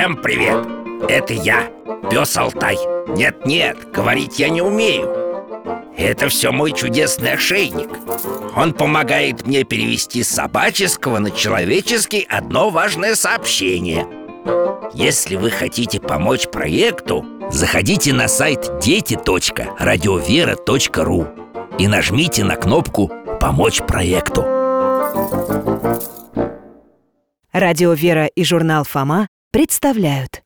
Всем привет! Это я, пес Алтай. Нет-нет, говорить я не умею. Это все мой чудесный ошейник. Он помогает мне перевести с собаческого на человеческий одно важное сообщение. Если вы хотите помочь проекту, заходите на сайт дети.радиовера.ру и нажмите на кнопку «Помочь проекту». Радио Вера и журнал Фома представляют.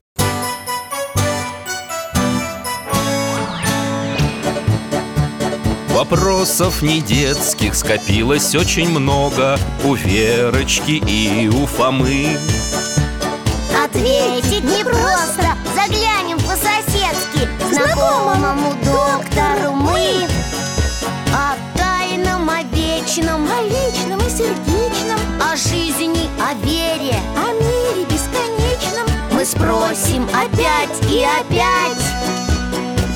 Вопросов недетских скопилось очень много у Верочки и у Фомы. Ответить непросто, заглянем по-соседски к знакомому доктору мы. О тайном, о вечном, о личном и сердечном, о жизни, о вере, о мире бесконечном мы спросим опять и опять.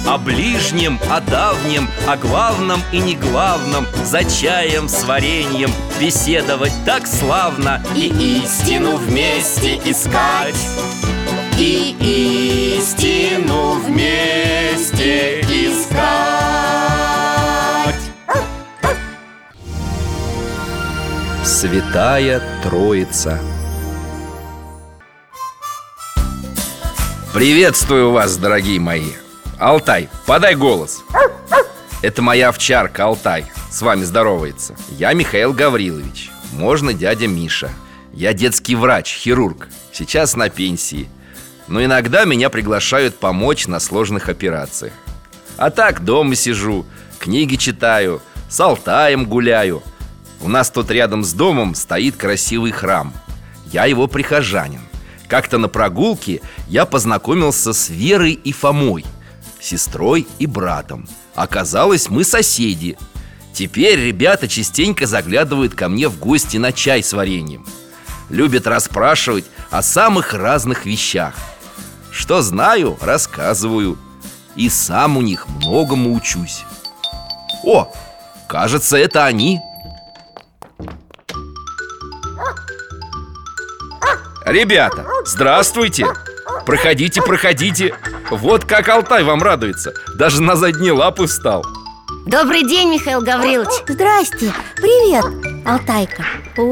О ближнем, о давнем, о главном и неглавном, за чаем с вареньем беседовать так славно и истину вместе искать. И истину вместе искать. Святая Троица. Приветствую вас, дорогие мои. Алтай, подай голос. Это моя овчарка Алтай с вами здоровается. Я Михаил Гаврилович, можно дядя Миша. Я детский врач, хирург, сейчас на пенсии. Но иногда меня приглашают помочь на сложных операциях. А так дома сижу, книги читаю, с Алтаем гуляю. У нас тут рядом с домом стоит красивый храм. Я его прихожанин. Как-то на прогулке я познакомился с Верой и Фомой, сестрой и братом. Оказалось, мы соседи. Теперь ребята частенько заглядывают ко мне в гости на чай с вареньем. Любят расспрашивать о самых разных вещах. Что знаю, рассказываю. И сам у них многому учусь. О, кажется, это они. Ребята, здравствуйте! Проходите, проходите. Вот как Алтай вам радуется. Даже на задние лапы встал. Добрый день, Михаил Гаврилович. Здрасте, привет, Алтайка. О,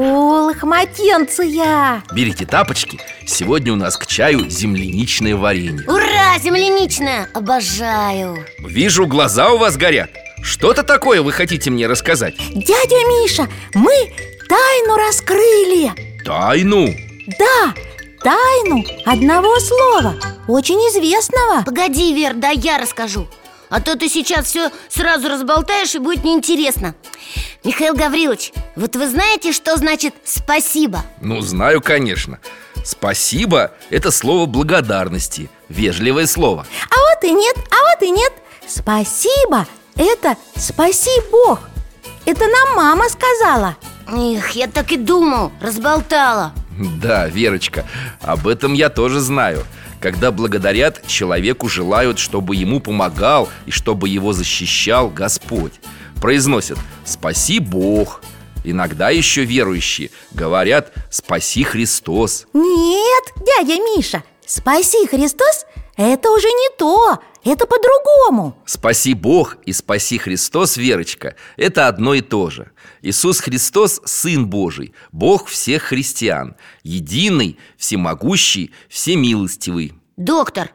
лохматенцы я. Берите тапочки. Сегодня у нас к чаю земляничное варенье. Ура, земляничное, обожаю. Вижу, глаза у вас горят. Что-то такое вы хотите мне рассказать? Дядя Миша, мы тайну раскрыли. Тайну? Да, тайну одного слова, очень известного. Погоди, Вер, да я расскажу. А то ты сейчас все сразу разболтаешь и будет неинтересно. Михаил Гаврилович, вот вы знаете, что значит «спасибо»? Ну, знаю, конечно. «Спасибо» – это слово благодарности, вежливое слово. А вот и нет, а вот и нет. «Спасибо» – это «спаси Бог». Это нам мама сказала. Эх, я так и думал, разболтала. Да, Верочка, об этом я тоже знаю. Когда благодарят, человеку желают, чтобы ему помогал и чтобы его защищал Господь. Произносят «спаси Бог». Иногда еще верующие говорят «спаси Христос». Нет, дядя Миша, «спаси Христос» – это уже не то, это по-другому. «Спаси Бог» и «спаси Христос», Верочка, это одно и то же. Иисус Христос – Сын Божий, Бог всех христиан, единый, всемогущий, всемилостивый. Доктор,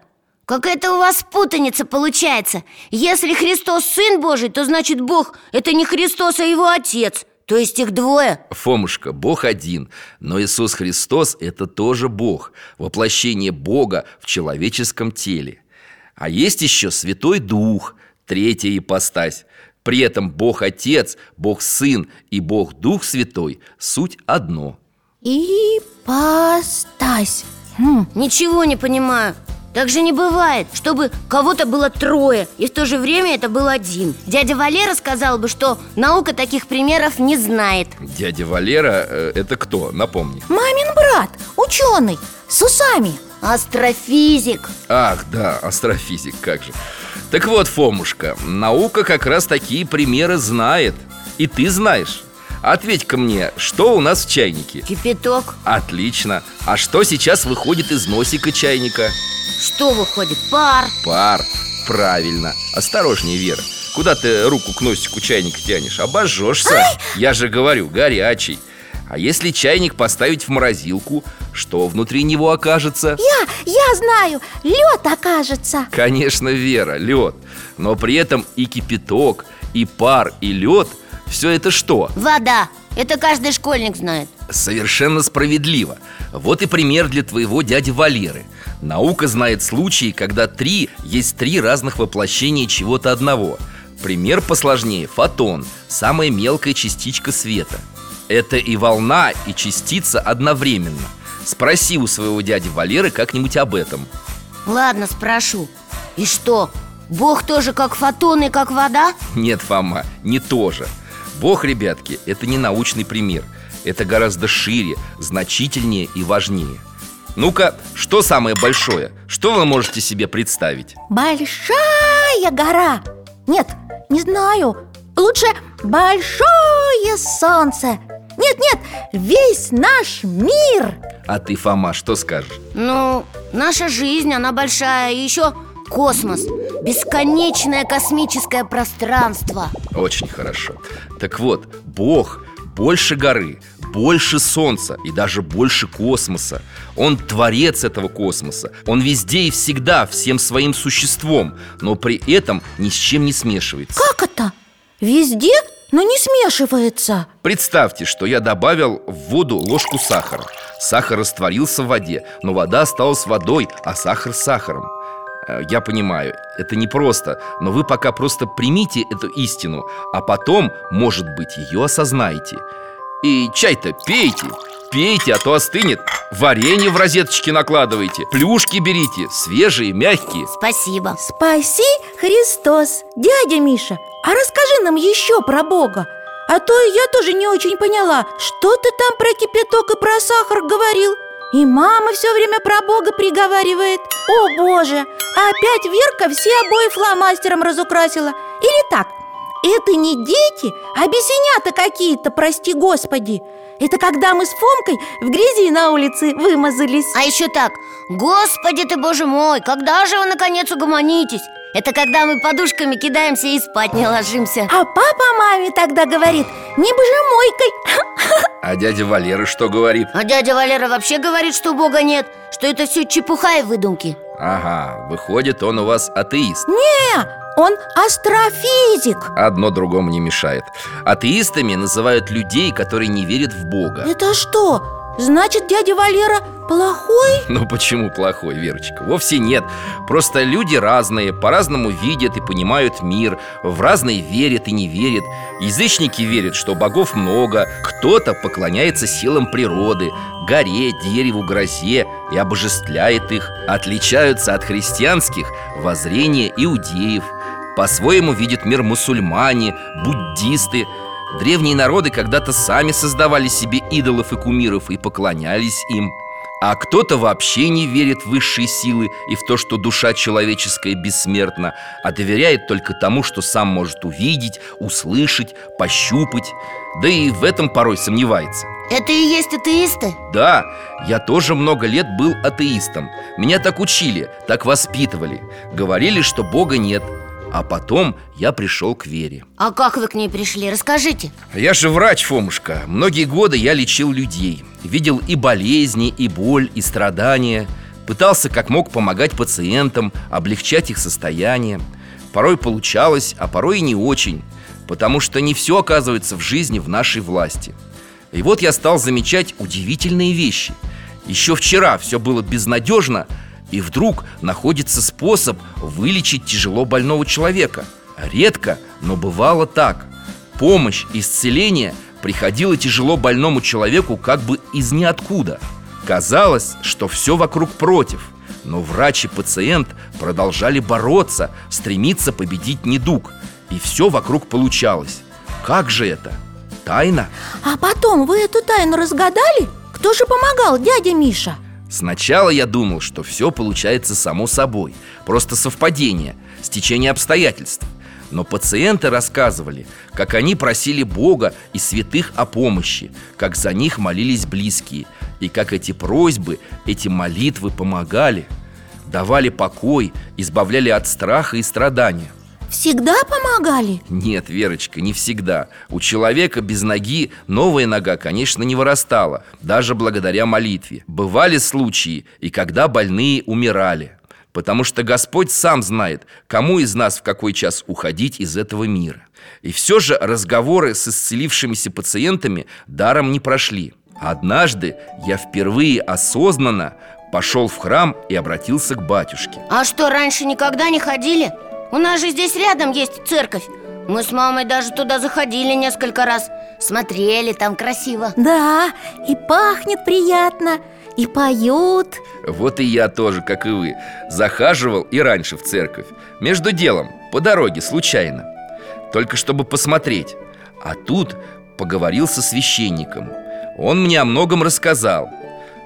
какая-то у вас путаница получается. Если Христос – Сын Божий, то значит Бог – это не Христос, а Его Отец. То есть их двое? Фомушка, Бог один, но Иисус Христос – это тоже Бог, воплощение Бога в человеческом теле. А есть еще Святой Дух, третья ипостась. При этом Бог Отец, Бог Сын и Бог Дух Святой – суть одно. Ипостась. Ничего не понимаю. Так же не бывает, чтобы кого-то было трое, и в то же время это был один. Дядя Валера сказал бы, что наука таких примеров не знает. Дядя Валера – это кто? Напомни. Мамин брат, ученый, с усами. Астрофизик. Ах, да, астрофизик, как же. Так вот, Фомушка, наука как раз такие примеры знает. И ты знаешь. Ответь-ка мне, что у нас в чайнике? Кипяток. Отлично. А что сейчас выходит из носика чайника? Что выходит? Пар. Пар. Правильно. Осторожнее, Вера. Куда ты руку к носику чайника тянешь? Обожжешься. Ай! Я же говорю, горячий. А если чайник поставить в морозилку, что внутри него окажется? Я знаю, лед окажется. Конечно, Вера, лед. Но при этом и кипяток, и пар, и лед — все это что? Вода. Это каждый школьник знает. Совершенно справедливо. Вот и пример для твоего дяди Валеры. Наука знает случаи, когда есть три разных воплощения чего-то одного. Пример посложнее — фотон, самая мелкая частичка света. Это и волна, и частица одновременно. Спроси у своего дяди Валеры как-нибудь об этом. Ладно, спрошу. И что, Бог тоже как фотон и как вода? Нет, Фома, не тоже. Бог, ребятки, это не научный пример. Это гораздо шире, значительнее и важнее. Ну-ка, что самое большое? Что вы можете себе представить? Большая гора. Нет, не знаю. Лучше большое солнце. Нет, весь наш мир. А ты, Фома, что скажешь? Ну, наша жизнь, она большая. И еще космос. Бесконечное космическое пространство. Очень хорошо. Так вот, Бог больше горы, больше солнца и даже больше космоса. Он творец этого космоса. Он везде и всегда, всем своим существом, но при этом ни с чем не смешивается. Как это? Везде, но не смешивается. Представьте, что я добавил в воду ложку сахара. Сахар растворился в воде, но вода осталась водой, а сахар сахаром. Я понимаю, это непросто, но вы пока просто примите эту истину, а потом, может быть, ее осознаете. И чай-то пейте, а то остынет. Варенье в розеточки накладывайте, плюшки берите, свежие, мягкие. Спасибо. Спаси Христос. Дядя Миша, а расскажи нам еще про Бога. А то я тоже не очень поняла, что ты там про кипяток и про сахар говорил. И мама все время про Бога приговаривает. О боже, а опять Верка все обои фломастером разукрасила. Или так, это не дети, а бесенята какие-то, прости господи. Это когда мы с Фомкой в грязи на улице вымазались. А еще так: господи ты, боже мой, когда же вы наконец угомонитесь? Это когда мы подушками кидаемся и спать не ложимся. А папа маме тогда говорит: не божемойкой. А дядя Валера что говорит? А дядя Валера вообще говорит, что Бога нет, что это все чепуха и выдумки. Ага, выходит, он у вас атеист. Не, он астрофизик. Одно другому не мешает. Атеистами называют людей, которые не верят в Бога. Это что? Значит, дядя Валера плохой? Ну почему плохой, Верочка? Вовсе нет. Просто люди разные, по-разному видят и понимают мир, в разные верят и не верят. Язычники верят, что богов много. Кто-то поклоняется силам природы, горе, дереву, грозе, и обожествляет их. Отличаются от христианских воззрения иудеев. По-своему видят мир мусульмане, буддисты. Древние народы когда-то сами создавали себе идолов и кумиров и поклонялись им. А кто-то вообще не верит в высшие силы и в то, что душа человеческая бессмертна, а доверяет только тому, что сам может увидеть, услышать, пощупать. Да и в этом порой сомневается. Это и есть атеисты? Да, я тоже много лет был атеистом. Меня так учили, так воспитывали. Говорили, что Бога нет. А потом я пришел к Вере. А как вы к ней пришли? Расскажите. Я же врач, Фомушка. Многие годы я лечил людей. Видел и болезни, и боль, и страдания. Пытался как мог помогать пациентам, облегчать их состояние. Порой получалось, а порой и не очень. Потому что не все оказывается в жизни в нашей власти. И вот я стал замечать удивительные вещи. Еще вчера все было безнадежно, и вдруг находится способ вылечить тяжело больного человека. Редко, но бывало так. Помощь, исцеление приходило тяжело больному человеку как бы из ниоткуда. Казалось, что все вокруг против, но врач и пациент продолжали бороться, стремиться победить недуг. И все вокруг получалось. Как же это? Тайна? А потом вы эту тайну разгадали? Кто же помогал, дядя Миша? Сначала я думал, что все получается само собой, просто совпадение, стечение обстоятельств. Но пациенты рассказывали, как они просили Бога и святых о помощи, как за них молились близкие, и как эти просьбы, эти молитвы помогали, давали покой, избавляли от страха и страдания. Всегда помогали? Нет, Верочка, не всегда. У человека без ноги новая нога, конечно, не вырастала, даже благодаря молитве. Бывали случаи, и когда больные умирали, потому что Господь сам знает, кому из нас в какой час уходить из этого мира. И все же разговоры с исцелившимися пациентами даром не прошли. Однажды я впервые осознанно пошел в храм и обратился к батюшке. А что, раньше никогда не ходили? У нас же здесь рядом есть церковь. Мы с мамой даже туда заходили несколько раз. Смотрели, там красиво. Да, и пахнет приятно, и поют. Вот и я тоже, как и вы, захаживал и раньше в церковь. Между делом, по дороге, случайно. Только чтобы посмотреть. А тут поговорил со священником. Он мне о многом рассказал.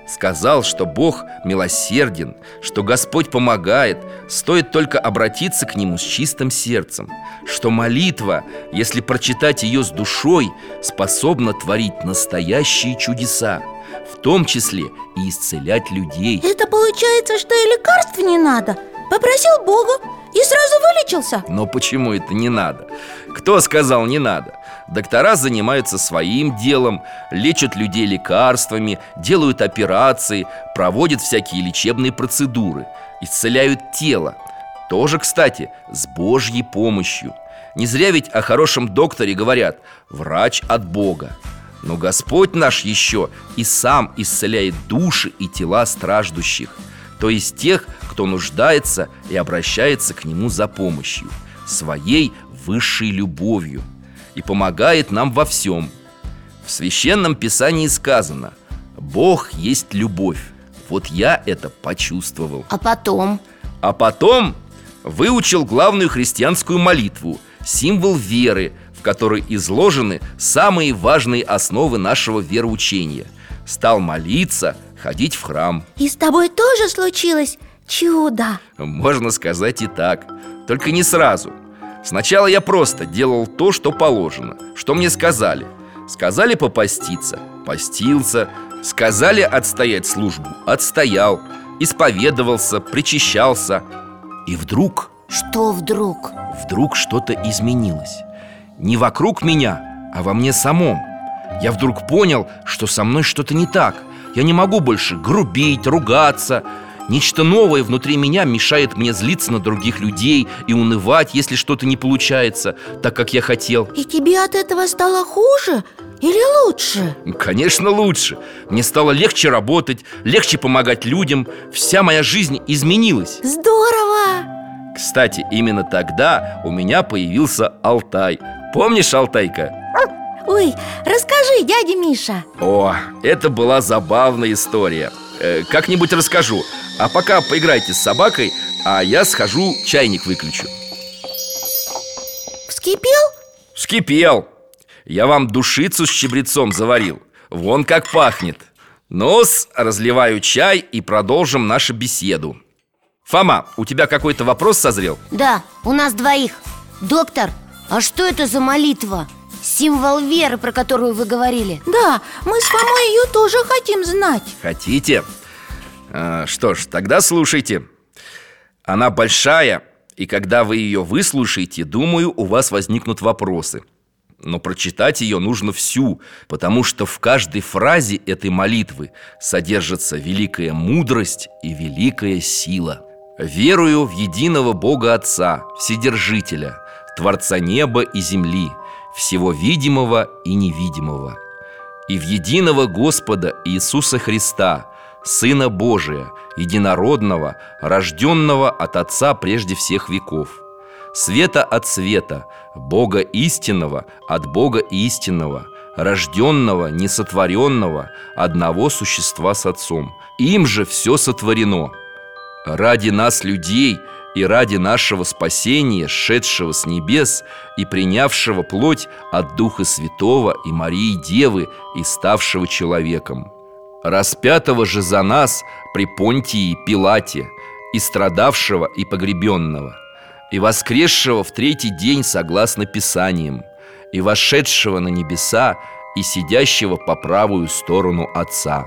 Сказал, что Бог милосерден, что Господь помогает, стоит только обратиться к Нему с чистым сердцем, что молитва, если прочитать ее с душой, способна творить настоящие чудеса, в том числе и исцелять людей. Это получается, что и лекарств не надо? Попросил Бога и сразу вылечился? Но почему это не надо? Кто сказал не надо? Доктора занимаются своим делом, лечат людей лекарствами, делают операции, проводят всякие лечебные процедуры, исцеляют тело. Тоже, кстати, с Божьей помощью. Не зря ведь о хорошем докторе говорят: врач от Бога. Но Господь наш еще и сам исцеляет души и тела страждущих, то есть тех, кто нуждается и обращается к Нему за помощью, своей высшей любовью, и помогает нам во всем. В Священном Писании сказано: Бог есть любовь. Вот я это почувствовал. А потом выучил главную христианскую молитву, символ веры, в которой изложены самые важные основы нашего вероучения. Стал молиться, ходить в храм. И с тобой тоже случилось чудо? Можно сказать и так, только не сразу. Сначала я просто делал то, что положено, что мне сказали. Сказали попоститься — постился. Сказали отстоять службу — отстоял. Исповедовался, причащался. И вдруг... Что вдруг? Вдруг что-то изменилось. Не вокруг меня, а во мне самом. Я вдруг понял, что со мной что-то не так. Я не могу больше грубить, ругаться. Нечто новое внутри меня мешает мне злиться на других людей и унывать, если что-то не получается так, как я хотел. И тебе от этого стало хуже или лучше? Конечно, лучше. Мне стало легче работать, легче помогать людям. Вся моя жизнь изменилась. Здорово! Кстати, именно тогда у меня появился Алтай. Помнишь, Алтайка? Ой, расскажи, дядя Миша. О, это была забавная история. Как-нибудь расскажу. А пока поиграйте с собакой, а я схожу чайник выключу. Вскипел? Вскипел. Я вам душицу с чабрецом заварил. Вон как пахнет. Ну-с, разливаю чай и продолжим нашу беседу. Фома, у тебя какой-то вопрос созрел? Да, у нас двоих. Доктор, а что это за молитва? Символ веры, про которую вы говорили. Да, мы с Фомой ее тоже хотим знать. Хотите? Что ж, тогда слушайте. Она большая, и когда вы ее выслушаете, думаю, у вас возникнут вопросы. Но прочитать ее нужно всю, потому что в каждой фразе этой молитвы содержится великая мудрость и великая сила. «Верую в единого Бога Отца, Вседержителя, Творца неба и земли, всего видимого и невидимого, и в единого Господа Иисуса Христа, Сына Божия, единородного, рожденного от Отца прежде всех веков, света от света, Бога истинного от Бога истинного, рожденного, несотворенного, одного существа с Отцом. Им же все сотворено. Ради нас, людей, и ради нашего спасения, шедшего с небес и принявшего плоть от Духа Святого и Марии Девы и ставшего человеком, распятого же за нас при Понтии Пилате, и страдавшего и погребенного, и воскресшего в третий день согласно Писаниям, и вошедшего на небеса, и сидящего по правую сторону Отца,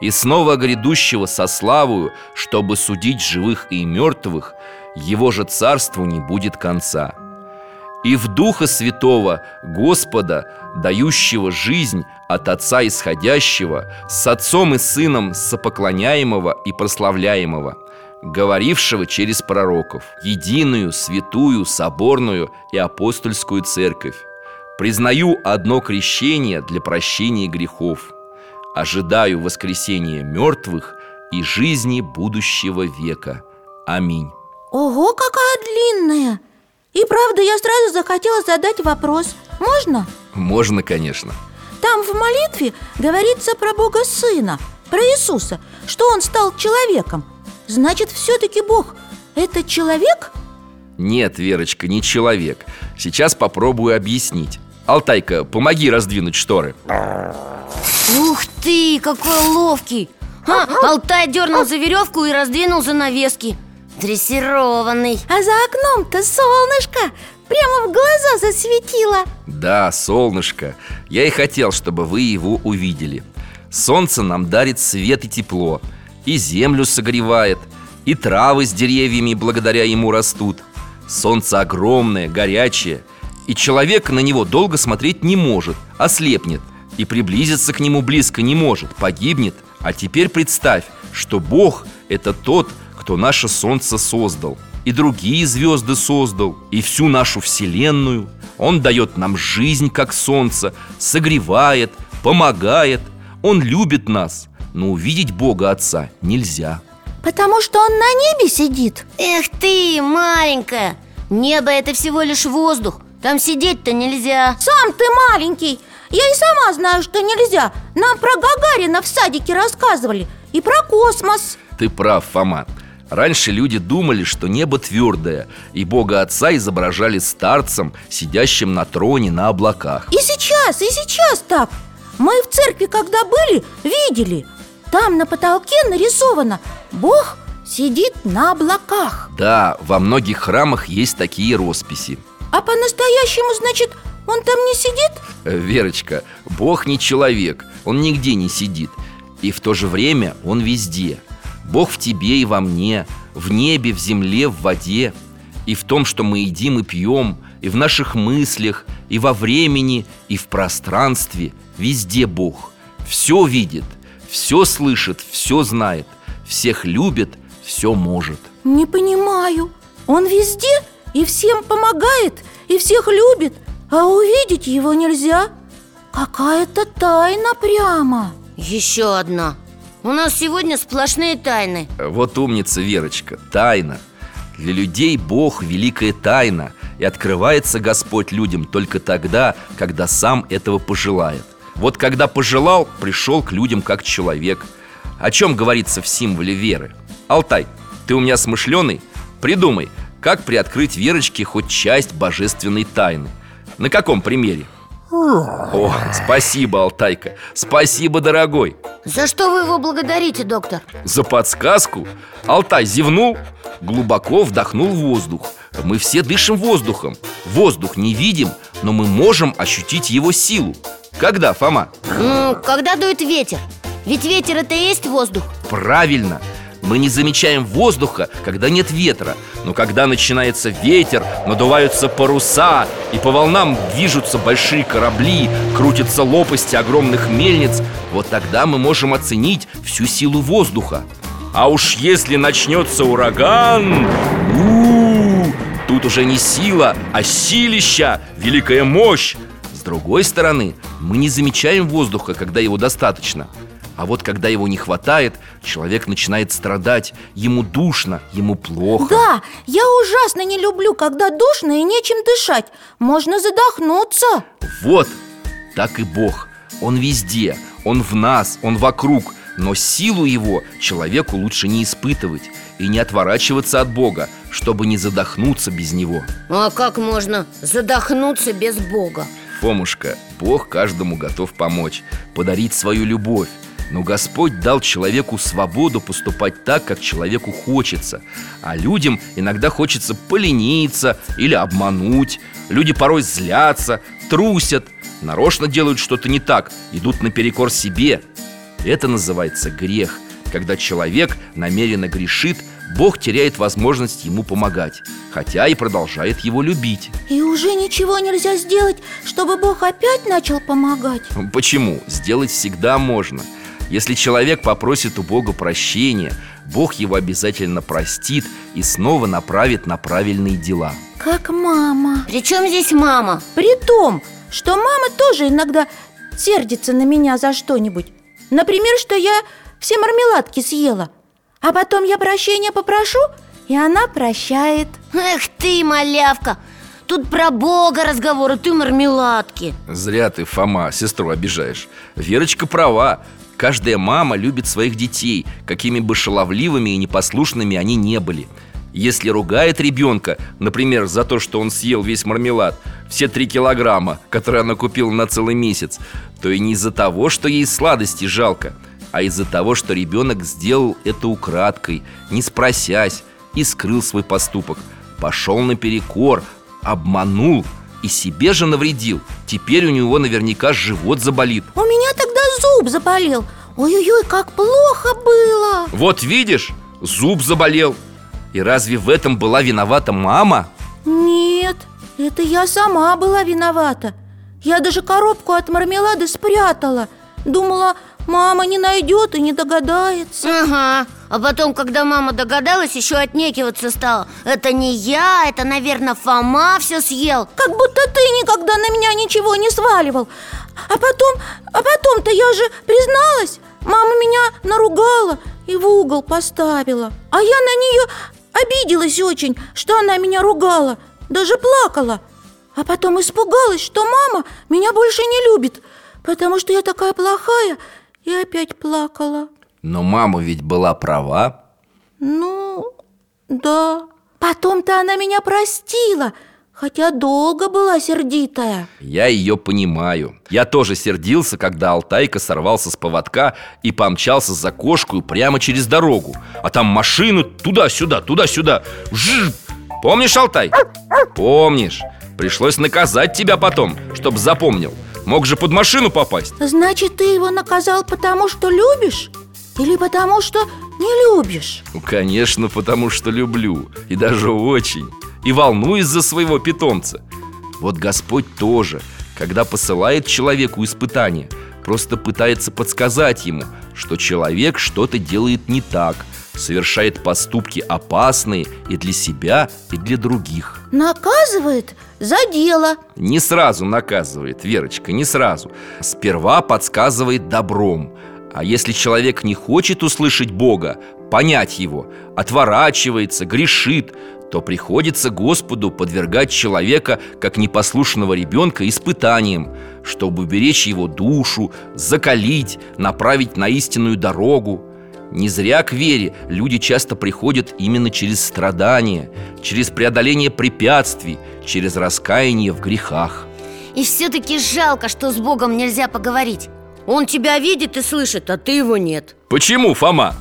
и снова грядущего со славою, чтобы судить живых и мертвых, его же царству не будет конца. И в Духа Святого Господа, дающего жизнь, от Отца исходящего, с Отцом и Сыном сопоклоняемого и прославляемого, говорившего через пророков, единую, святую, соборную и апостольскую церковь. Признаю одно крещение для прощения грехов. Ожидаю воскресения мертвых и жизни будущего века. Аминь. Ого, какая длинная! И правда, я сразу захотела задать вопрос. Можно? Можно, конечно. Там в молитве говорится про Бога Сына, про Иисуса, что Он стал человеком. Значит, все-таки Бог – это человек? Нет, Верочка, не человек. Сейчас попробую объяснить. Алтайка, помоги раздвинуть шторы. Ух ты, какой ловкий! Алтай дернул за веревку и раздвинул занавески. Дрессированный. А за окном-то солнышко прямо в глаза засветило. Да, солнышко. Я и хотел, чтобы вы его увидели. Солнце нам дарит свет и тепло, и землю согревает, и травы с деревьями благодаря ему растут. Солнце огромное, горячее, и человек на него долго смотреть не может, ослепнет, и приблизиться к нему близко не может, погибнет. А теперь представь, что Бог – это тот, кто наше солнце создал, и другие звезды создал, и всю нашу вселенную. Он дает нам жизнь, как солнце, согревает, помогает. Он любит нас, но увидеть Бога Отца нельзя. Потому что Он на небе сидит? Эх ты, маленькая! Небо — это всего лишь воздух, там сидеть-то нельзя. Сам ты маленький! Я и сама знаю, что нельзя. Нам про Гагарина в садике рассказывали, и про космос. Ты прав, Фома. Раньше люди думали, что небо твердое, и Бога Отца изображали старцем, сидящим на троне на облаках. И сейчас так. Мы в церкви, когда были, видели. Там на потолке нарисовано: Бог сидит на облаках. Да, во многих храмах есть такие росписи. А по-настоящему, значит, Он там не сидит? Верочка, Бог не человек, Он нигде не сидит. И в то же время Он везде. Бог в тебе и во мне, в небе, в земле, в воде, и в том, что мы едим и пьем, и в наших мыслях, и во времени, и в пространстве. Везде Бог. Все видит, все слышит, все знает, всех любит, все может. Не понимаю. Он везде и всем помогает, и всех любит, а увидеть его нельзя. Какая-то тайна прямо. Еще одна. У нас сегодня сплошные тайны. Вот умница, Верочка, тайна. Для людей Бог – великая тайна, и открывается Господь людям только тогда, когда сам этого пожелает. Вот когда пожелал, пришел к людям как человек. О чем говорится в символе веры? Алтай, ты у меня смышленый? Придумай, как приоткрыть Верочке хоть часть божественной тайны. На каком примере? О, спасибо, Алтайка. Спасибо, дорогой. За что вы его благодарите, доктор? За подсказку. Алтай зевнул, глубоко вдохнул воздух. Мы все дышим воздухом. Воздух не видим, но мы можем ощутить его силу. Когда, Фома? Когда дует ветер. Ведь ветер — это и есть воздух. Правильно. Мы не замечаем воздуха, когда нет ветра. Но когда начинается ветер, надуваются паруса, и по волнам движутся большие корабли, крутятся лопасти огромных мельниц. Вот тогда мы можем оценить всю силу воздуха. А уж если начнется ураган, тут уже не сила, а силища, великая мощь. С другой стороны, мы не замечаем воздуха, когда его достаточно. А вот когда его не хватает, человек начинает страдать. Ему душно, ему плохо. Да, я ужасно не люблю, когда душно и нечем дышать. Можно задохнуться. Вот, так и Бог. Он везде, Он в нас, Он вокруг. Но силу его человеку лучше не испытывать и не отворачиваться от Бога, чтобы не задохнуться без него. А как можно задохнуться без Бога? Фомушка, Бог каждому готов помочь, подарить свою любовь. Но Господь дал человеку свободу поступать так, как человеку хочется. А людям иногда хочется полениться или обмануть. Люди порой злятся, трусят, нарочно делают что-то не так, идут наперекор себе. Это называется грех. Когда человек намеренно грешит, Бог теряет возможность ему помогать, хотя и продолжает его любить. И уже ничего нельзя сделать, чтобы Бог опять начал помогать? Почему? Сделать всегда можно. Если человек попросит у Бога прощения, Бог его обязательно простит и снова направит на правильные дела. Как мама. При чем здесь мама? При том, что мама тоже иногда сердится на меня за что-нибудь. Например, что я все мармеладки съела. А потом я прощения попрошу, и она прощает. Эх ты, малявка! Тут про Бога разговор, а ты мармеладки. Зря ты, Фома, сестру обижаешь. Верочка права. Каждая мама любит своих детей, какими бы шаловливыми и непослушными они не были. Если ругает ребенка, например, за то, что он съел весь мармелад, все 3 килограмма, которые она купила на целый месяц, то и не из-за того, что ей сладости жалко, а из-за того, что ребенок сделал это украдкой, не спросясь, и скрыл свой поступок. Пошел наперекор, обманул и себе же навредил. Теперь у него наверняка живот заболит. У меня тогда зуб заболел. Ой-ой-ой, как плохо было. Вот видишь, зуб заболел. И разве в этом была виновата мама? Нет, это я сама была виновата. Я даже коробку от мармелада спрятала. Думала, мама не найдет и не догадается. Ага, а потом, когда мама догадалась, еще отнекиваться стала. Это не я, это, наверное, Фома все съел. Как будто ты никогда на меня ничего не сваливал. А потом-то я же призналась. Мама меня наругала и в угол поставила. А я на нее обиделась очень, что она меня ругала, даже плакала. А потом испугалась, что мама меня больше не любит, потому что я такая плохая. И опять плакала. Но мама ведь была права. Ну, да. Потом-то она меня простила, хотя долго была сердитая. Я ее понимаю. Я тоже сердился, когда Алтайка сорвался с поводка и помчался за кошку прямо через дорогу. А там машины туда-сюда, туда-сюда. Жжж! Помнишь, Алтай? Помнишь. Пришлось наказать тебя потом, чтобы запомнил. Мог же под машину попасть. Значит, ты его наказал потому, что любишь? Или потому, что не любишь? Ну, конечно, потому что люблю. И даже очень. И волнуюсь за своего питомца. Вот Господь тоже, когда посылает человеку испытание, просто пытается подсказать ему, что человек что-то делает не так, совершает поступки опасные и для себя, и для других. Наказывает? За дело. Не сразу наказывает, Верочка, не сразу. Сперва подсказывает добром. А если человек не хочет услышать Бога, понять его, отворачивается, грешит, то приходится Господу подвергать человека, как непослушного ребенка, испытаниям, чтобы уберечь его душу, закалить, направить на истинную дорогу. Не зря к вере люди часто приходят именно через страдания, через преодоление препятствий, через раскаяние в грехах. И все-таки жалко, что с Богом нельзя поговорить. Он тебя видит и слышит, а ты его нет. Почему, Фома?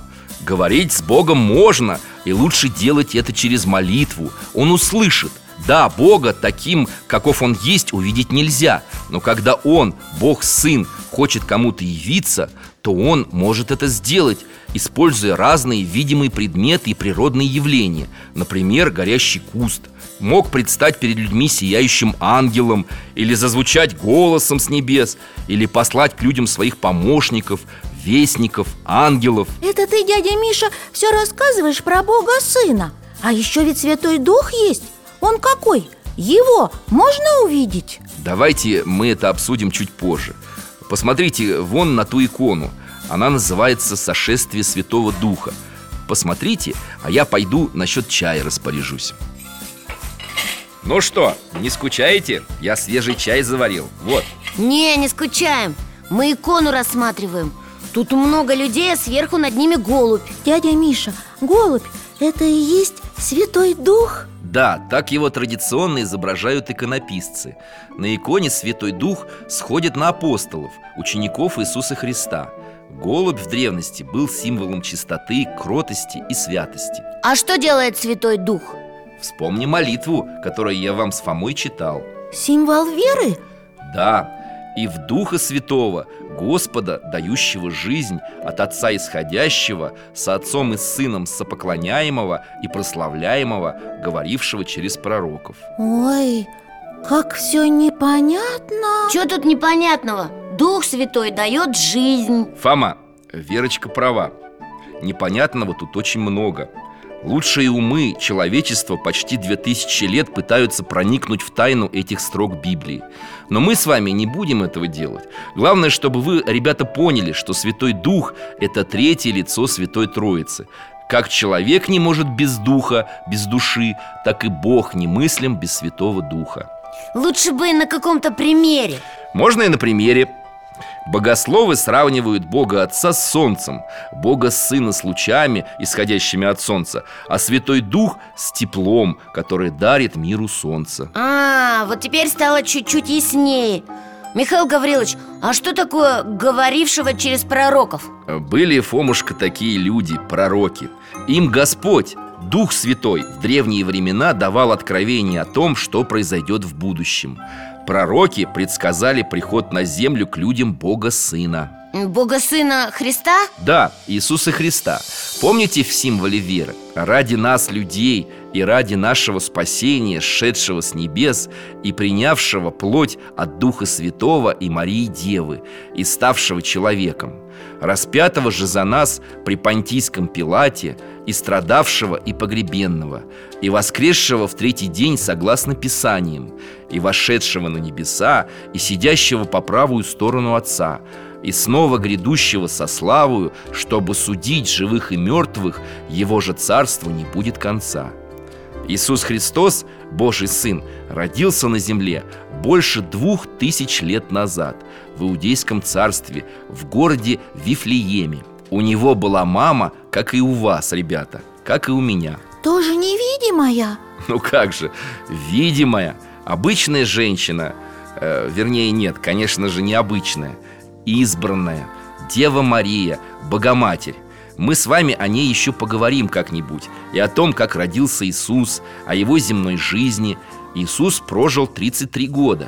Говорить с Богом можно, и лучше делать это через молитву. Он услышит. Да, Бога таким, каков он есть, увидеть нельзя. Но когда он, Бог Сын, хочет кому-то явиться, то он может это сделать, используя разные видимые предметы и природные явления. Например, горящий куст мог предстать перед людьми сияющим ангелом, или зазвучать голосом с небес, или послать к людям своих помощников, вестников, ангелов. Это ты, дядя Миша, все рассказываешь про Бога Сына. А еще ведь Святой Дух есть. Он какой? Его можно увидеть? Давайте мы это обсудим чуть позже. Посмотрите вон на ту икону. Она называется «Сошествие Святого Духа». Посмотрите, а я пойду насчет чая распоряжусь. Ну что, не скучаете? Я свежий чай заварил, вот. Не скучаем, мы икону рассматриваем. Тут много людей, а сверху над ними голубь. Дядя Миша, голубь – это и есть Святой Дух? Да, так его традиционно изображают иконописцы. На иконе Святой Дух сходит на апостолов, учеников Иисуса Христа. Голубь в древности был символом чистоты, кротости и святости. А что делает Святой Дух? Вспомни молитву, которую я вам с Фомой читал. Символ веры? Да. И в Духа Святого, Господа, дающего жизнь, от Отца исходящего, со Отцом и Сыном сопоклоняемого и прославляемого, говорившего через пророков. Ой, как все непонятно. Чего тут непонятного? Дух Святой дает жизнь. Фома, Верочка права. Непонятного тут очень много. Лучшие умы человечества почти 2000 лет пытаются проникнуть в тайну этих строк Библии. Но мы с вами не будем этого делать. Главное, чтобы вы, ребята, поняли, что Святой Дух – это третье лицо Святой Троицы. Как человек не может без Духа, без души, так и Бог немыслим без Святого Духа. Лучше бы на каком-то примере. Можно и на примере. Богословы сравнивают Бога Отца с Солнцем, Бога Сына с лучами, исходящими от Солнца, а Святой Дух с теплом, который дарит миру Солнце. Вот теперь стало чуть-чуть яснее. Михаил Гаврилович, а что такое говорившего через пророков? Были, Фомушка, такие люди, пророки. Им Господь, Дух Святой, в древние времена давал откровение о том, что произойдет в будущем. Пророки предсказали приход на землю к людям Бога Сына. Бога Сына Христа? Да, Иисуса Христа. Помните в символе веры? Ради нас, людей, и ради нашего спасения, сшедшего с небес и принявшего плоть от Духа Святого и Марии Девы, и ставшего человеком, распятого же за нас при Понтийском Пилате, и страдавшего, и погребенного, и воскресшего в третий день согласно Писаниям, и вошедшего на небеса, и сидящего по правую сторону Отца, и снова грядущего со славою, чтобы судить живых и мертвых, его же царству не будет конца. Иисус Христос, Божий Сын, родился на земле больше 2000 лет назад в Иудейском царстве, в городе Вифлееме. У него была мама, как и у вас, ребята, как и у меня. Тоже невидимая? Ну как же, видимая, обычная женщина, вернее нет, конечно же, необычная, избранная, Дева Мария, Богоматерь. Мы с вами о ней еще поговорим как-нибудь. И о том, как родился Иисус, о его земной жизни. Иисус прожил 33 года.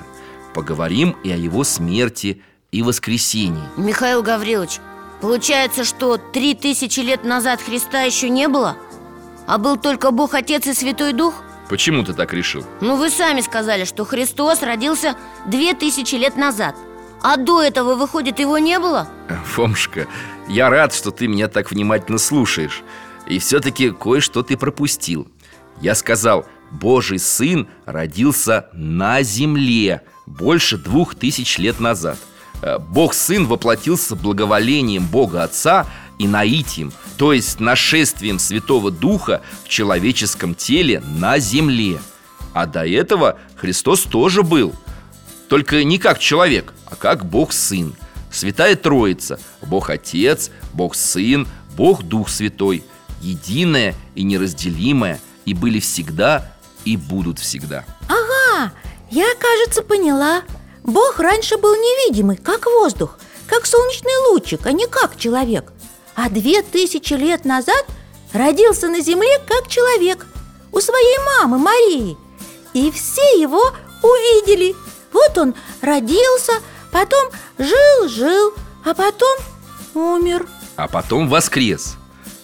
Поговорим и о его смерти и воскресении. Михаил Гаврилович, получается, что 3000 лет назад Христа еще не было? А был только Бог Отец и Святой Дух? Почему ты так решил? Ну, вы сами сказали, что Христос родился 2000 лет назад. А до этого, выходит, его не было? Фомушка, я рад, что ты меня так внимательно слушаешь. И все-таки кое-что ты пропустил. Я сказал, Божий Сын родился на земле больше 2000 лет назад. Бог-Сын воплотился благоволением Бога Отца и наитием, то есть нашествием Святого Духа в человеческом теле на земле. А до этого Христос тоже был, только не как человек, а как Бог-Сын. Святая Троица, Бог-Отец, Бог-Сын, Бог-Дух Святой, единое и неразделимое, и были всегда, и будут всегда. Ага, я, кажется, поняла. Бог раньше был невидимый, как воздух, как солнечный лучик, а не как человек. А 2000 лет назад родился на земле как человек, у своей мамы Марии. И все его увидели. Вот он родился, потом жил, а потом умер. А потом воскрес.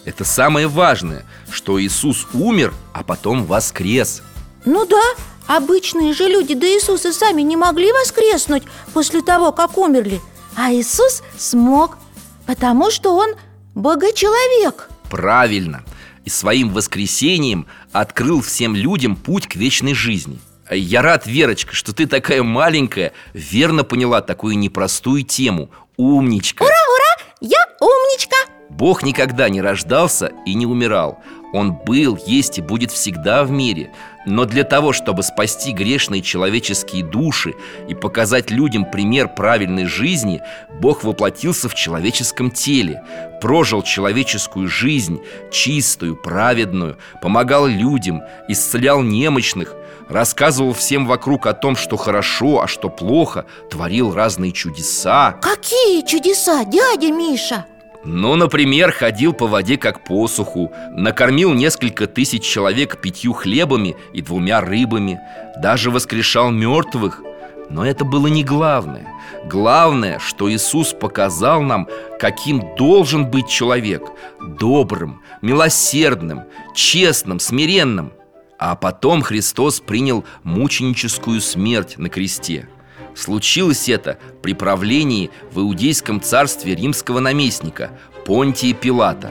Это самое важное, что Иисус умер, а потом воскрес. Ну да, обычные же люди до Иисуса сами не могли воскреснуть после того, как умерли. А Иисус смог, потому что он богочеловек. Правильно. И своим воскресением открыл всем людям путь к вечной жизни. Я рад, Верочка, что ты такая маленькая, верно поняла такую непростую тему. Умничка! Ура, ура! Я умничка! Бог никогда не рождался и не умирал. Он был, есть и будет всегда в мире. Но для того, чтобы спасти грешные человеческие души и показать людям пример правильной жизни, Бог воплотился в человеческом теле, прожил человеческую жизнь, чистую, праведную, помогал людям, исцелял немощных, рассказывал всем вокруг о том, что хорошо, а что плохо, творил разные чудеса. Какие чудеса, дядя Миша? Ну, например, ходил по воде как по суху, накормил несколько тысяч человек 5 хлебами и 2 рыбами, даже воскрешал мертвых. Но это было не главное. Главное, что Иисус показал нам, каким должен быть человек: добрым, милосердным, честным, смиренным. А потом Христос принял мученическую смерть на кресте. Случилось это при правлении в Иудейском царстве римского наместника Понтия Пилата.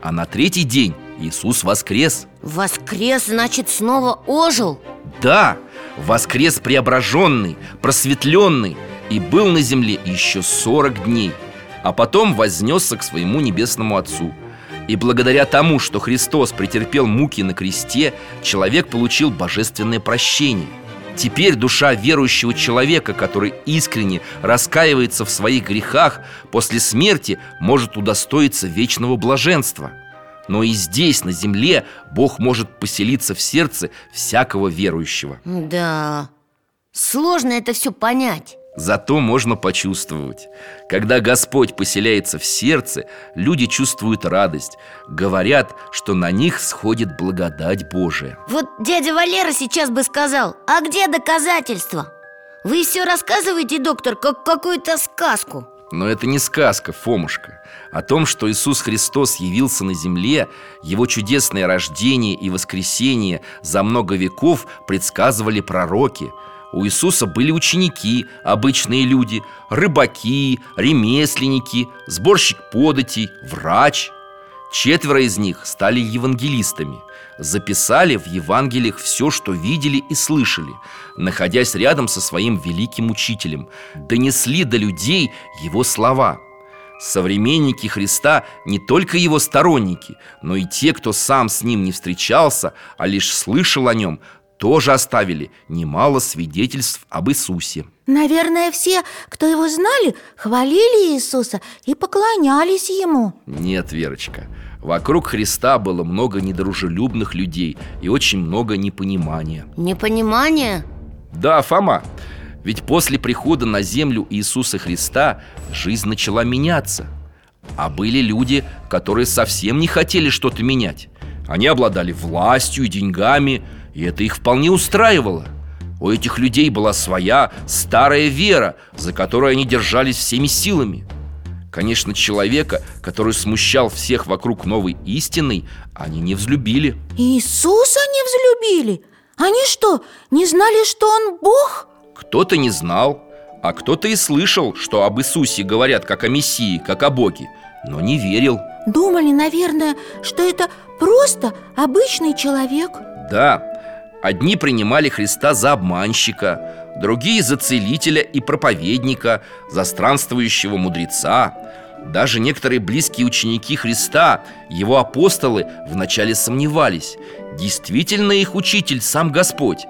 А на 3-й день Иисус воскрес. Воскрес, значит, снова ожил? Да, воскрес преображенный, просветленный, и был на земле еще 40 дней. А потом вознесся к своему небесному Отцу. И благодаря тому, что Христос претерпел муки на кресте, человек получил божественное прощение. Теперь душа верующего человека, который искренне раскаивается в своих грехах, после смерти может удостоиться вечного блаженства. Но и здесь, на земле, Бог может поселиться в сердце всякого верующего. Да, сложно это все понять. Зато можно почувствовать. Когда Господь поселяется в сердце, люди чувствуют радость. Говорят, что на них сходит благодать Божия. Вот дядя Валера сейчас бы сказал: а где доказательства? Вы все рассказываете, доктор, как какую-то сказку. Но это не сказка, Фомушка. О том, что Иисус Христос явился на земле, Его чудесное рождение и воскресение за много веков предсказывали пророки. У Иисуса были ученики, обычные люди, рыбаки, ремесленники, сборщик податей, врач. 4 из них стали евангелистами. Записали в Евангелиях все, что видели и слышали, находясь рядом со своим великим учителем. Донесли до людей его слова. Современники Христа не только его сторонники, но и те, кто сам с ним не встречался, а лишь слышал о нем, тоже оставили немало свидетельств об Иисусе. Наверное, все, кто его знали, хвалили Иисуса и поклонялись ему. Нет, Верочка, вокруг Христа было много недружелюбных людей и очень много непонимания. Непонимание? Да, Фома, ведь после прихода на землю Иисуса Христа жизнь начала меняться. А были люди, которые совсем не хотели что-то менять. Они обладали властью и деньгами, и это их вполне устраивало. У этих людей была своя старая вера, за которую они держались всеми силами. Конечно, человека, который смущал всех вокруг новой истиной, они не взлюбили. Иисуса не взлюбили? Они что, не знали, что Он Бог? Кто-то не знал, а кто-то и слышал, что об Иисусе говорят как о Мессии, как о Боге, но не верил. Думали, наверное, что это просто обычный человек. Да, одни принимали Христа за обманщика, другие за целителя и проповедника, за странствующего мудреца. Даже некоторые близкие ученики Христа, его апостолы, вначале сомневались, действительно их учитель сам Господь.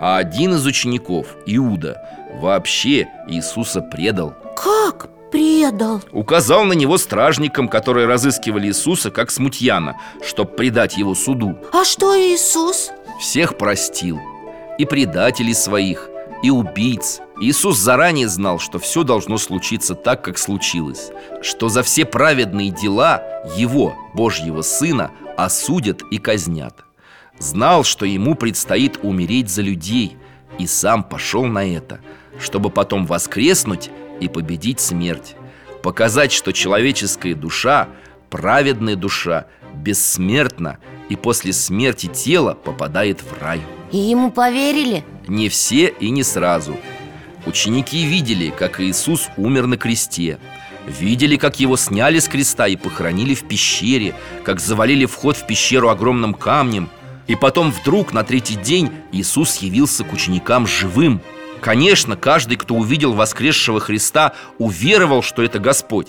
А один из учеников, Иуда, вообще Иисуса предал. Как? Предал. Указал на него стражникам, которые разыскивали Иисуса как смутьяна, чтобы предать его суду. А что Иисус? Всех простил. И предателей своих, и убийц. Иисус заранее знал, что все должно случиться так, как случилось. Что за все праведные дела его, Божьего Сына, осудят и казнят. Знал, что ему предстоит умереть за людей, и сам пошел на это, чтобы потом воскреснуть и победить смерть. Показать, что человеческая душа, праведная душа, бессмертна и после смерти тела попадает в рай. И ему поверили? Не все и не сразу. Ученики видели, как Иисус умер на кресте. Видели, как его сняли с креста и похоронили в пещере, как завалили вход в пещеру огромным камнем. И потом вдруг на 3-й день Иисус явился к ученикам живым. Конечно, каждый, кто увидел воскресшего Христа, уверовал, что это Господь.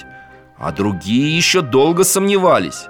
а другие еще долго сомневались.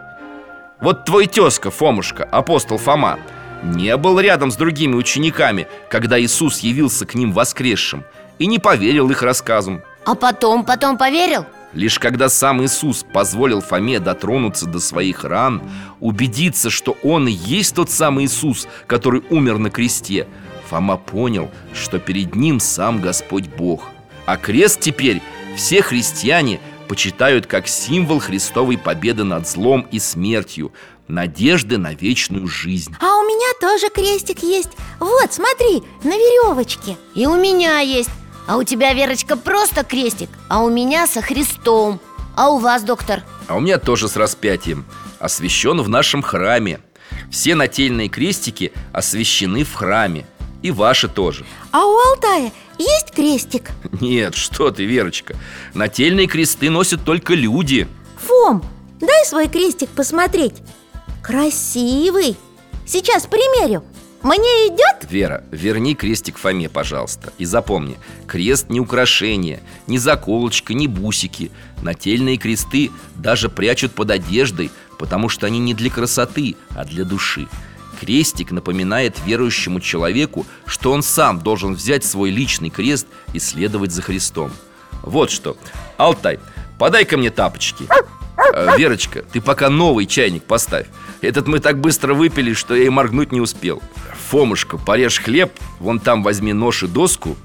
Вот твой тезка, Фомушка, апостол Фома, не был рядом с другими учениками, когда Иисус явился к ним воскресшим, и не поверил их рассказам. А потом поверил? Лишь когда сам Иисус позволил Фоме дотронуться до своих ран, убедиться, что он и есть тот самый Иисус, который умер на кресте, Фома понял, что перед ним сам Господь Бог. А крест теперь все христиане почитают как символ Христовой победы над злом и смертью, надежды на вечную жизнь. А у меня тоже крестик есть. Вот, смотри, на веревочке. И у меня есть. А у тебя, Верочка, просто крестик, а у меня со Христом. А у вас, доктор? А у меня тоже с распятием. Освящен в нашем храме. Все нательные крестики освящены в храме. И ваши тоже. А у Алтая есть крестик? Нет, что ты, Верочка. Нательные кресты носят только люди. Фом, дай свой крестик посмотреть. Красивый. Сейчас примерю. Мне идет? Вера, верни крестик Фоме, пожалуйста. И запомни, крест не украшение, не заколочка, не бусики. Нательные кресты даже прячут под одеждой, потому что они не для красоты, а для души. Крестик напоминает верующему человеку, что он сам должен взять свой личный крест и следовать за Христом. Вот что. Алтай, подай-ка мне тапочки. Верочка, ты пока новый чайник поставь. Этот мы так быстро выпили, что я и моргнуть не успел. Фомушка, порежь хлеб, вон там возьми нож и доску,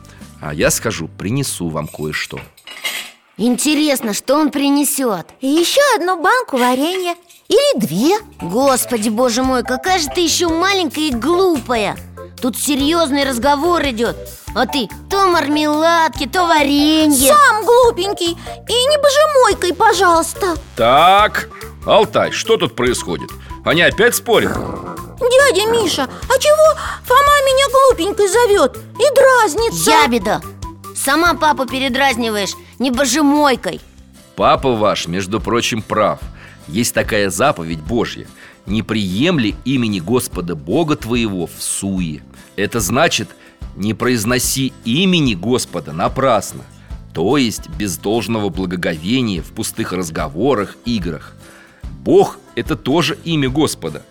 а я схожу, принесу вам кое-что. Интересно, что он принесет? И еще одну банку варенья. Или две. Господи, боже мой, какая же ты еще маленькая и глупая. Тут серьезный разговор идет. А ты то мармеладки, то варенье. Сам глупенький. И не божемойкой, пожалуйста. Так, Алтай, что тут происходит? Они опять спорят? Дядя Миша, а чего Фома меня глупенькой зовет и дразнится? Ябеда, сама папу передразниваешь не божемойкой. Папа ваш, между прочим, прав. Есть такая заповедь Божья: не приемли имени Господа Бога твоего в суе. Это значит, не произноси имени Господа напрасно, то есть без должного благоговения в пустых разговорах, играх. Бог – это тоже имя Господа.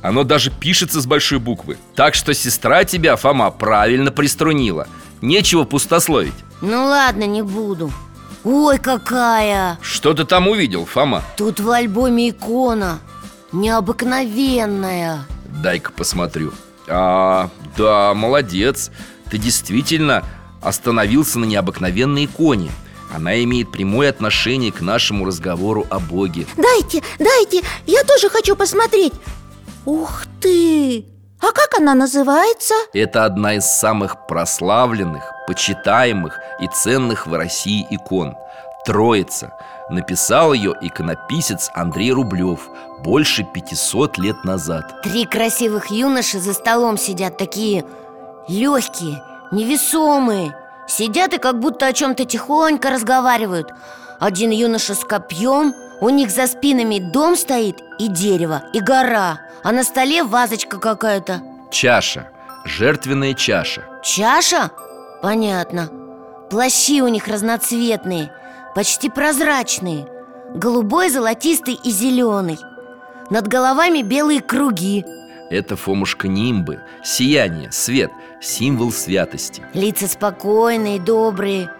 Оно даже пишется с большой буквы. Так что сестра тебя, Фома, правильно приструнила. Нечего пустословить. Ну ладно, не буду. Ой, какая! Что ты там увидел, Фома? Тут в альбоме икона. Необыкновенная. Дай-ка посмотрю. А, да, молодец. Ты действительно остановился на необыкновенной иконе. Она имеет прямое отношение к нашему разговору о Боге. Дайте, я тоже хочу посмотреть. Ух ты! А как она называется? Это одна из самых прославленных, почитаемых и ценных в России икон. Троица. Написал ее иконописец Андрей Рублев больше 500 лет назад. Три красивых юноши за столом сидят, такие легкие, невесомые. Сидят и как будто о чем-то тихонько разговаривают. Один юноша с копьем, у них за спинами дом стоит и дерево, и гора. А на столе вазочка какая-то. Чаша, жертвенная чаша. Чаша? Понятно. Плащи у них разноцветные, почти прозрачные. Голубой, золотистый и зеленый. Над головами белые круги. Это, Фомушка, нимбы. Сияние, свет, символ святости. Лица спокойные, добрые.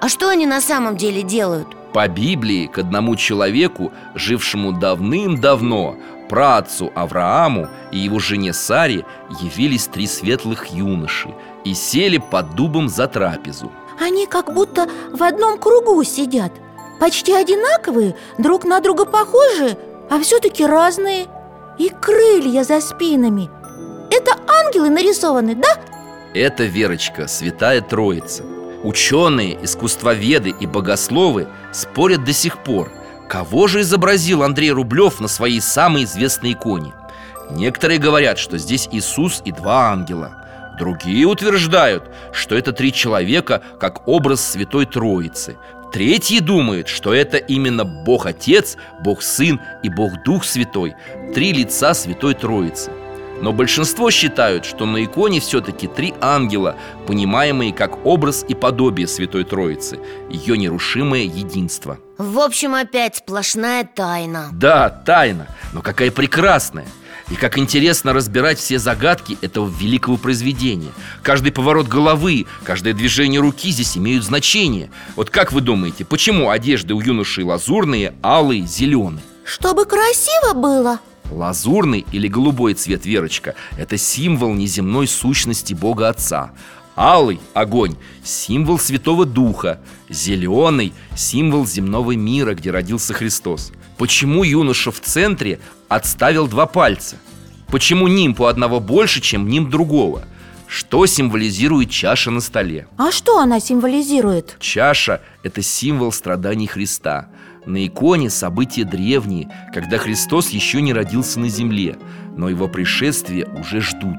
А что они на самом деле делают? По Библии к одному человеку, жившему давным-давно, праотцу Аврааму и его жене Саре, явились три светлых юноши и сели под дубом за трапезу. Они как будто в одном кругу сидят. Почти одинаковые, друг на друга похожие, а все-таки разные. И крылья за спинами. Это ангелы нарисованы, да? Это, Верочка, Святая Троица. Ученые, искусствоведы и богословы спорят до сих пор, кого же изобразил Андрей Рублев на своей самой известной иконе. Некоторые говорят, что здесь Иисус и два ангела. Другие утверждают, что это три человека, как образ Святой Троицы. Третьи думают, что это именно Бог Отец, Бог Сын и Бог Дух Святой, три лица Святой Троицы. Но большинство считают, что на иконе все-таки три ангела, понимаемые как образ и подобие Святой Троицы, ее нерушимое единство. В общем, опять сплошная тайна. Да, тайна, но какая прекрасная! И как интересно разбирать все загадки этого великого произведения. Каждый поворот головы, каждое движение руки здесь имеют значение. Вот как вы думаете, почему одежды у юношей лазурные, алые, зеленые? Чтобы красиво было. Лазурный или голубой цвет, Верочка, это символ неземной сущности Бога Отца. Алый – огонь, символ Святого Духа. Зеленый – символ земного мира, где родился Христос. Почему юноша в центре отставил два пальца? Почему нимбу одного больше, чем нимб другого? Что символизирует чаша на столе? А что она символизирует? Чаша – это символ страданий Христа. На иконе события древние, когда Христос еще не родился на земле, но его пришествие уже ждут.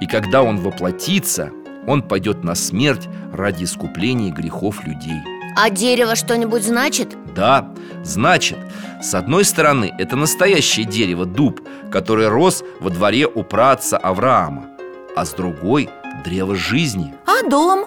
И когда он воплотится, он пойдет на смерть ради искупления грехов людей. А дерево что-нибудь значит? Да, значит. С одной стороны, это настоящее дерево, дуб, который рос во дворе у праотца Авраама. А с другой – древо жизни. А дом?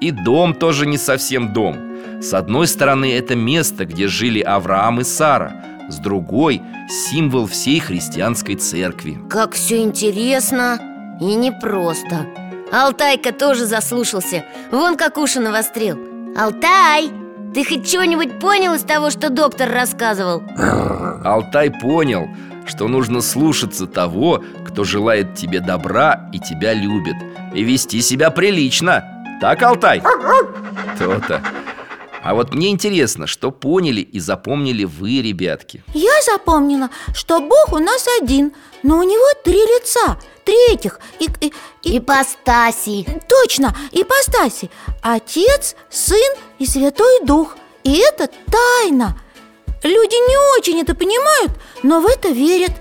И дом тоже не совсем дом. С одной стороны, это место, где жили Авраам и Сара. С другой – символ всей христианской церкви. Как все интересно и непросто. Алтайка тоже заслушался. Вон как уши навострил. Алтай, ты хоть чего-нибудь понял из того, что доктор рассказывал? Алтай понял, что нужно слушаться того, кто желает тебе добра и тебя любит, и вести себя прилично. Так, Алтай? То-то. А вот мне интересно, что поняли и запомнили вы, ребятки? Я запомнила, что Бог у нас один, но у него три лица, три этих ипостаси. Точно, ипостаси. Отец, Сын и Святой Дух. И это тайна. Люди не очень это понимают, но в это верят.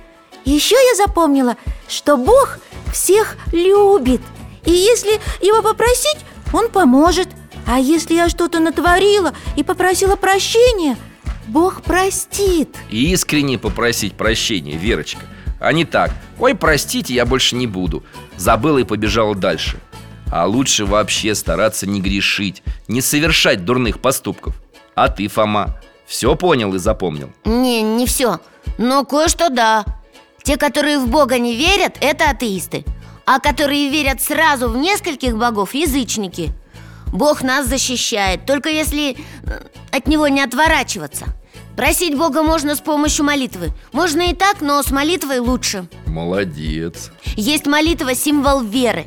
Еще я запомнила, что Бог всех любит. И если его попросить, он поможет. А если я что-то натворила и попросила прощения, Бог простит. И искренне попросить прощения, Верочка, а не так: ой, простите, я больше не буду. Забыла и побежала дальше. А лучше вообще стараться не грешить, не совершать дурных поступков. А ты, Фома, все понял и запомнил? Не все, но кое-что да. Те, которые в Бога не верят, это атеисты. А которые верят сразу в нескольких богов, язычники. Бог нас защищает, только если от него не отворачиваться. Просить Бога можно с помощью молитвы. Можно и так, но с молитвой лучше. Молодец. Есть молитва «Символ веры».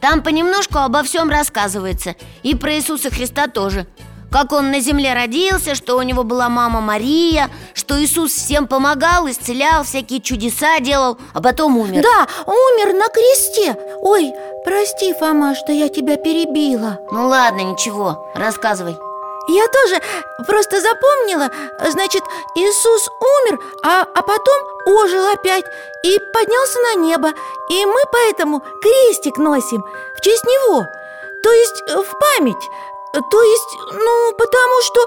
Там понемножку обо всем рассказывается. И про Иисуса Христа тоже. Как он на земле родился, что у него была мама Мария, что Иисус всем помогал, исцелял, всякие чудеса делал, а потом умер. Да, умер на кресте. Ой, прости, Фома, что я тебя перебила. Ну ладно, ничего, рассказывай. Я тоже просто запомнила. Значит, Иисус умер, а потом ожил опять и поднялся на небо. И мы поэтому крестик носим в честь него. То есть в память. То есть, потому что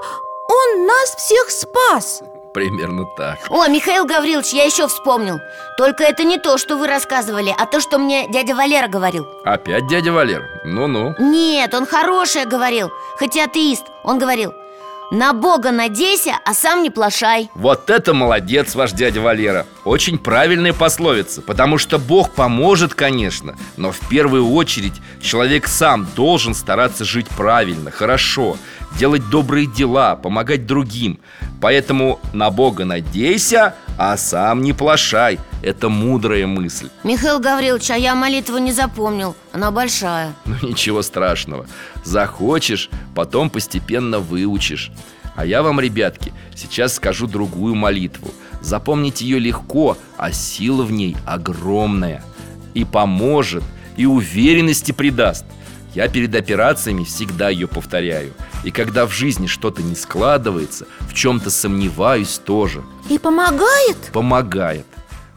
он нас всех спас. Примерно так. О, Михаил Гаврилович, я еще вспомнил. Только это не то, что вы рассказывали, а то, что мне дядя Валера говорил. Опять дядя Валера? Ну-ну. Нет, он хорошее говорил, хотя атеист. Он говорил: на Бога надейся, а сам не плашай. Вот это молодец ваш дядя Валера. Очень правильная пословица. Потому что Бог поможет, конечно, но в первую очередь человек сам должен стараться жить правильно, хорошо, делать добрые дела, помогать другим. Поэтому на Бога надейся, а сам не плашай. Это мудрая мысль. Михаил Гаврилович, а я молитву не запомнил. Она большая. Ничего страшного. Захочешь, потом постепенно выучишь. А я вам, ребятки, сейчас скажу другую молитву. Запомнить ее легко, а сила в ней огромная. И поможет, и уверенности придаст. Я перед операциями всегда ее повторяю. И когда в жизни что-то не складывается, в чем-то сомневаюсь тоже. И помогает? Помогает.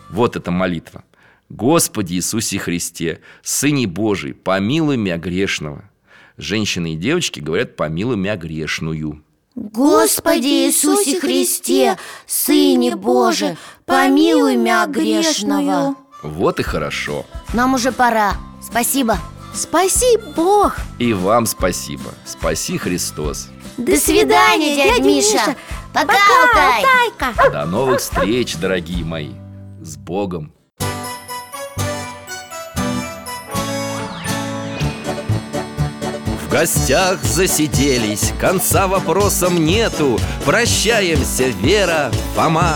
Вот эта молитва. Господи Иисусе Христе, Сыне Божий, помилуй мя грешного. Женщины и девочки говорят: помилуй мя грешную. Господи Иисусе Христе, Сыне Божий, помилуй мя грешного. Вот и хорошо. Нам уже пора. Спасибо. Спаси Бог. И вам спасибо. Спаси Христос. До свидания, дядя Миша. Пока, Алтайка. До новых встреч, дорогие мои. С Богом. В гостях засиделись, конца вопросам нету. Прощаемся, Вера, Фома.